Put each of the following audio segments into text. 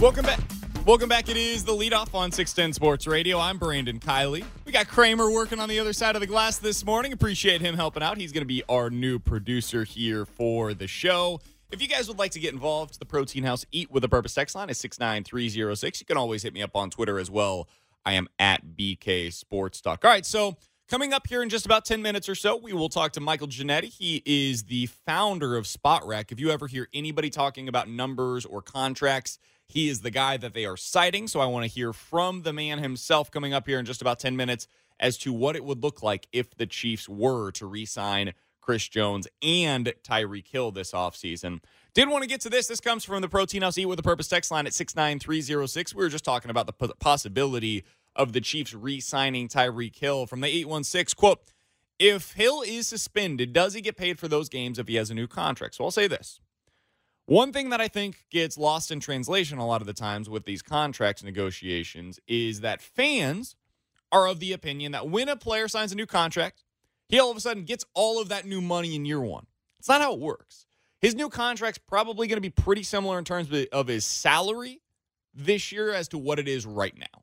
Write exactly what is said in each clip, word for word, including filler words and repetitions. Welcome back. Welcome back. It is the leadoff on six ten Sports Radio. I'm Brandon Kiley. We got Kramer working on the other side of the glass this morning. Appreciate him helping out. He's going to be our new producer here for the show. If you guys would like to get involved, the Protein House Eat with a Purpose text line is six nine three zero six. You can always hit me up on Twitter as well. I am at B K Sports Talk. All right, so coming up here in just about ten minutes or so, we will talk to Michael Ginnitti. He is the founder of Spotrac. If you ever hear anybody talking about numbers or contracts, he is the guy that they are citing. So I want to hear from the man himself coming up here in just about ten minutes as to what it would look like if the Chiefs were to re-sign Chris Jones and Tyreek Hill this offseason. Did want to get to this. This comes from the Protein House Eat with a Purpose text line at six nine three zero six. We were just talking about the possibility of the Chiefs re-signing Tyreek Hill. From the eight one six, quote, if Hill is suspended, does he get paid for those games if he has a new contract? So I'll say this. One thing that I think gets lost in translation a lot of the times with these contract negotiations is that fans are of the opinion that when a player signs a new contract, he all of a sudden gets all of that new money in year one. It's not how it works. His new contract's probably going to be pretty similar in terms of his salary this year as to what it is right now.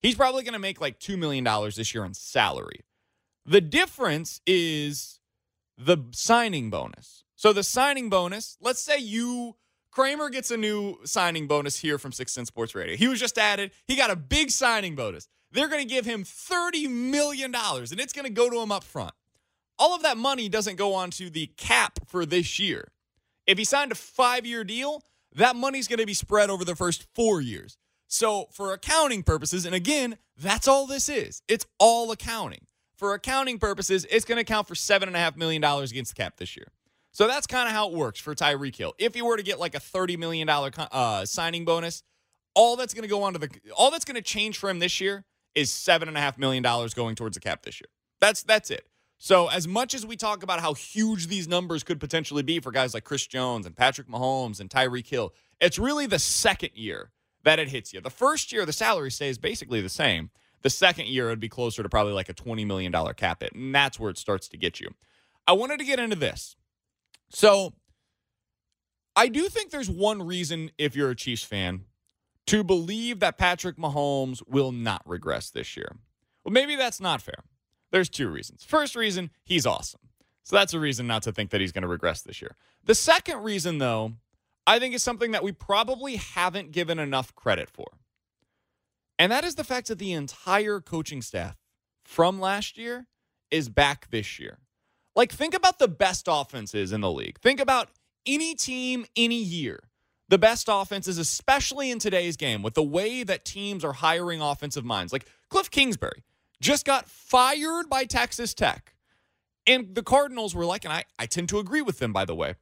He's probably going to make like two million dollars this year in salary. The difference is the signing bonus. So the signing bonus, let's say you, Kramer gets a new signing bonus here from Sixth Sense Sports Radio. He was just added. He got a big signing bonus. They're going to give him thirty million dollars, and it's going to go to him up front. All of that money doesn't go on to the cap for this year. If he signed a five-year deal, that money's going to be spread over the first four years. So for accounting purposes, and again, that's all this is. It's all accounting. For accounting purposes, it's going to count for seven point five million dollars against the cap this year. So that's kind of how it works for Tyreek Hill. If he were to get like a thirty million dollars uh, signing bonus, all that's going to go on to the all that's going to change for him this year is seven point five million dollars going towards the cap this year. That's that's it. So as much as we talk about how huge these numbers could potentially be for guys like Chris Jones and Patrick Mahomes and Tyreek Hill, it's really the second year that it hits you. The first year, the salary stays basically the same. The second year, it would be closer to probably like a twenty million dollars cap hit, and that's where it starts to get you. I wanted to get into this. So, I do think there's one reason, if you're a Chiefs fan, to believe that Patrick Mahomes will not regress this year. Well, maybe that's not fair. There's two reasons. First reason, he's awesome. So, that's a reason not to think that he's going to regress this year. The second reason, though, I think is something that we probably haven't given enough credit for. And that is the fact that the entire coaching staff from last year is back this year. Like, think about the best offenses in the league. Think about any team, any year. The best offenses, especially in today's game, with the way that teams are hiring offensive minds. Like, Cliff Kingsbury just got fired by Texas Tech. And the Cardinals were like, and I, I tend to agree with them, by the way,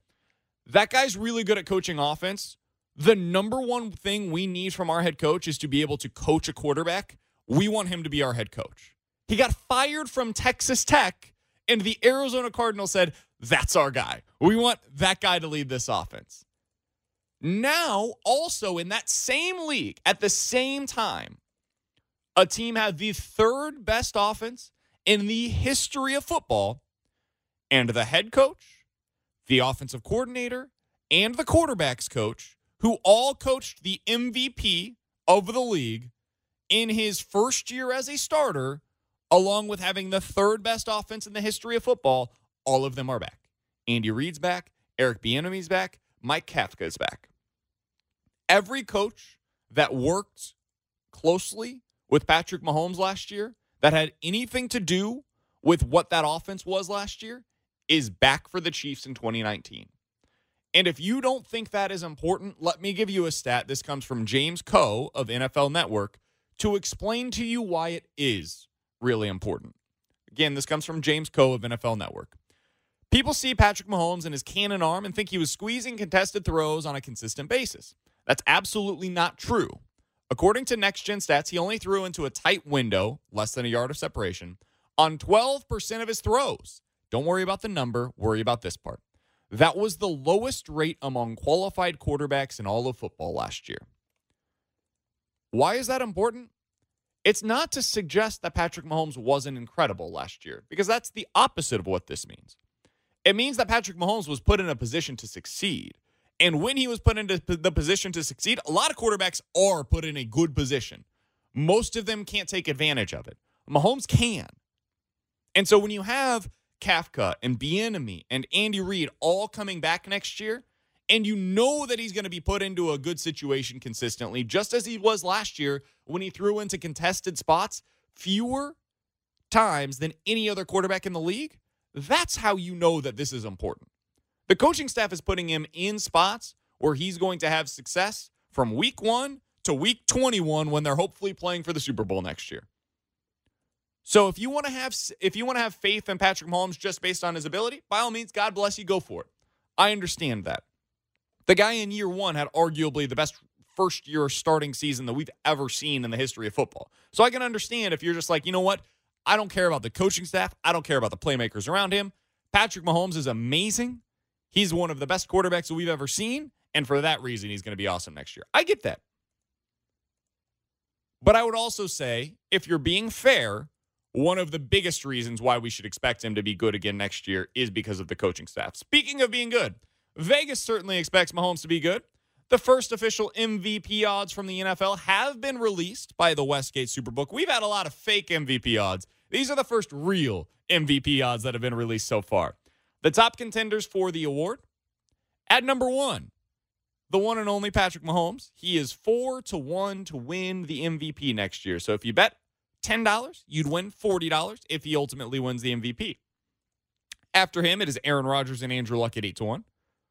that guy's really good at coaching offense. The number one thing we need from our head coach is to be able to coach a quarterback. We want him to be our head coach. He got fired from Texas Tech. And the Arizona Cardinals said, that's our guy. We want that guy to lead this offense. Now, also in that same league, at the same time, a team had the third best offense in the history of football. And the head coach, the offensive coordinator, and the quarterback's coach, who all coached the M V P of the league in his first year as a starter, along with having the third best offense in the history of football, all of them are back. Andy Reid's back. Eric Bieniemy's back. Mike Kafka's back. Every coach that worked closely with Patrick Mahomes last year, that had anything to do with what that offense was last year, is back for the Chiefs in twenty nineteen. And if you don't think that is important, let me give you a stat. This comes from James Coe of N F L Network to explain to you why it is really important. Again, this comes from James Coe of N F L Network. People see Patrick Mahomes and his cannon arm and think he was squeezing contested throws on a consistent basis. That's absolutely not true. According to Next Gen Stats, he only threw into a tight window, less than a yard of separation, on twelve percent of his throws. Don't worry about the number, worry about this part. That was the lowest rate among qualified quarterbacks in all of football last year. Why is that important? It's not to suggest that Patrick Mahomes wasn't incredible last year, because that's the opposite of what this means. It means that Patrick Mahomes was put in a position to succeed. And when he was put into the position to succeed, a lot of quarterbacks are put in a good position. Most of them can't take advantage of it. Mahomes can. And so when you have Kafka and Bieniemy and Andy Reid all coming back next year, and you know that he's going to be put into a good situation consistently, just as he was last year when he threw into contested spots fewer times than any other quarterback in the league, that's how you know that this is important. The coaching staff is putting him in spots where he's going to have success from week one to week twenty-one when they're hopefully playing for the Super Bowl next year. So if you want to have if you want to have faith in Patrick Mahomes just based on his ability, by all means, God bless you, go for it. I understand that. The guy in year one had arguably the best first-year starting season that we've ever seen in the history of football. So I can understand if you're just like, you know what? I don't care about the coaching staff. I don't care about the playmakers around him. Patrick Mahomes is amazing. He's one of the best quarterbacks that we've ever seen, and for that reason, he's going to be awesome next year. I get that. But I would also say, if you're being fair, one of the biggest reasons why we should expect him to be good again next year is because of the coaching staff. Speaking of being good, Vegas certainly expects Mahomes to be good. The first official M V P odds from the N F L have been released by the Westgate Superbook. We've had a lot of fake M V P odds. These are the first real M V P odds that have been released so far. The top contenders for the award, at number one, the one and only Patrick Mahomes. He is four to one to win the M V P next year. So if you bet ten dollars, you'd win forty dollars if he ultimately wins the M V P. After him, it is Aaron Rodgers and Andrew Luck at eight to one.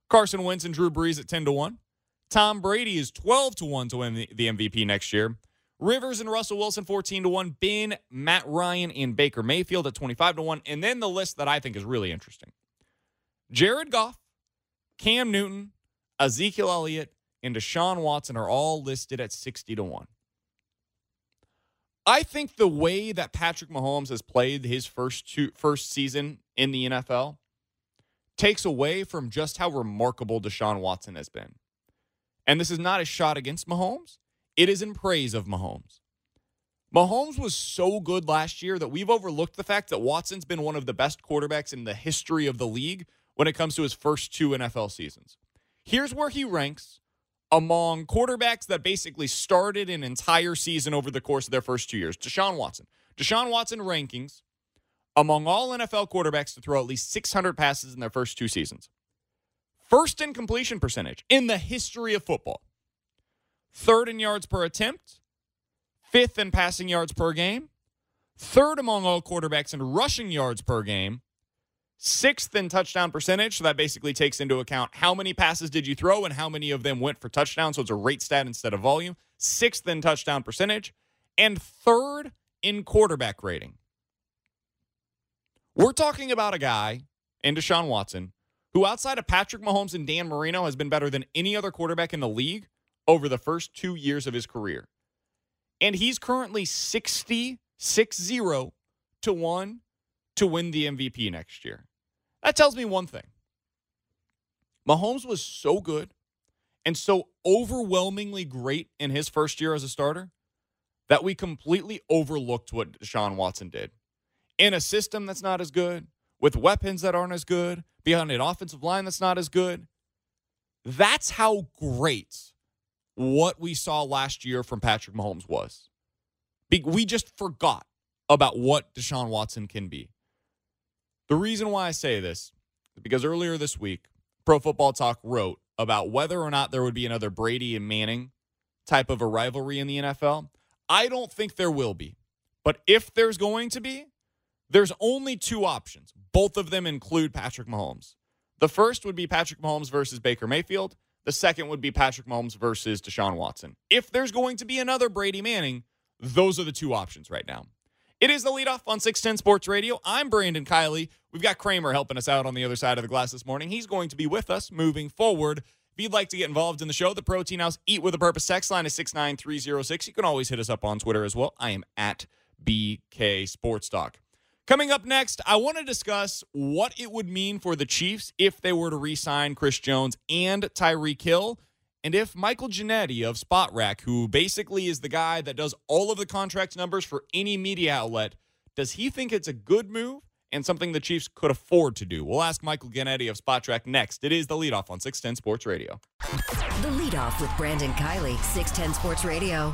Carson Wentz and Drew Brees at ten to one. Tom Brady is twelve to one to win the M V P next year. Rivers and Russell Wilson, fourteen to one. Ben, Matt Ryan, and Baker Mayfield at twenty-five to one. And then the list that I think is really interesting: Jared Goff, Cam Newton, Ezekiel Elliott, and Deshaun Watson are all listed at sixty to one. I think the way that Patrick Mahomes has played his first two, first season in the N F L takes away from just how remarkable Deshaun Watson has been. And this is not a shot against Mahomes. It is in praise of Mahomes. Mahomes was so good last year that we've overlooked the fact that Watson's been one of the best quarterbacks in the history of the league when it comes to his first two N F L seasons. Here's where he ranks among quarterbacks that basically started an entire season over the course of their first two years. Deshaun Watson. Deshaun Watson rankings among all N F L quarterbacks to throw at least six hundred passes in their first two seasons. First in completion percentage in the history of football. Third in yards per attempt. Fifth in passing yards per game. Third among all quarterbacks in rushing yards per game. Sixth in touchdown percentage, so that basically takes into account how many passes did you throw and how many of them went for touchdowns, so it's a rate stat instead of volume. Sixth in touchdown percentage, and third in quarterback rating. We're talking about a guy in Deshaun Watson who, outside of Patrick Mahomes and Dan Marino, has been better than any other quarterback in the league over the first two years of his career. And he's currently sixty to one to win the M V P next year. That tells me one thing. Mahomes was so good and so overwhelmingly great in his first year as a starter that we completely overlooked what Deshaun Watson did. In a system that's not as good, with weapons that aren't as good, behind an offensive line that's not as good. That's how great what we saw last year from Patrick Mahomes was. We just forgot about what Deshaun Watson can be. The reason why I say this is because earlier this week, Pro Football Talk wrote about whether or not there would be another Brady and Manning type of a rivalry in the N F L. I don't think there will be. But if there's going to be, there's only two options. Both of them include Patrick Mahomes. The first would be Patrick Mahomes versus Baker Mayfield. The second would be Patrick Mahomes versus Deshaun Watson. If there's going to be another Brady Manning, those are the two options right now. It is the leadoff on six ten Sports Radio. I'm Brandon Kiley. We've got Kramer helping us out on the other side of the glass this morning. He's going to be with us moving forward. If you'd like to get involved in the show, the Protein House Eat With A Purpose text line is six nine three oh six. You can always hit us up on Twitter as well. I am at B K Sports Talk. Coming up next, I want to discuss what it would mean for the Chiefs if they were to re-sign Chris Jones and Tyreek Hill, and if Michael Ginnitti of Spotrac, who basically is the guy that does all of the contract numbers for any media outlet, does he think it's a good move and something the Chiefs could afford to do? We'll ask Michael Ginnitti of Spotrac next. It is The Leadoff on six ten Sports Radio. The Leadoff with Brandon Kiley, six ten Sports Radio.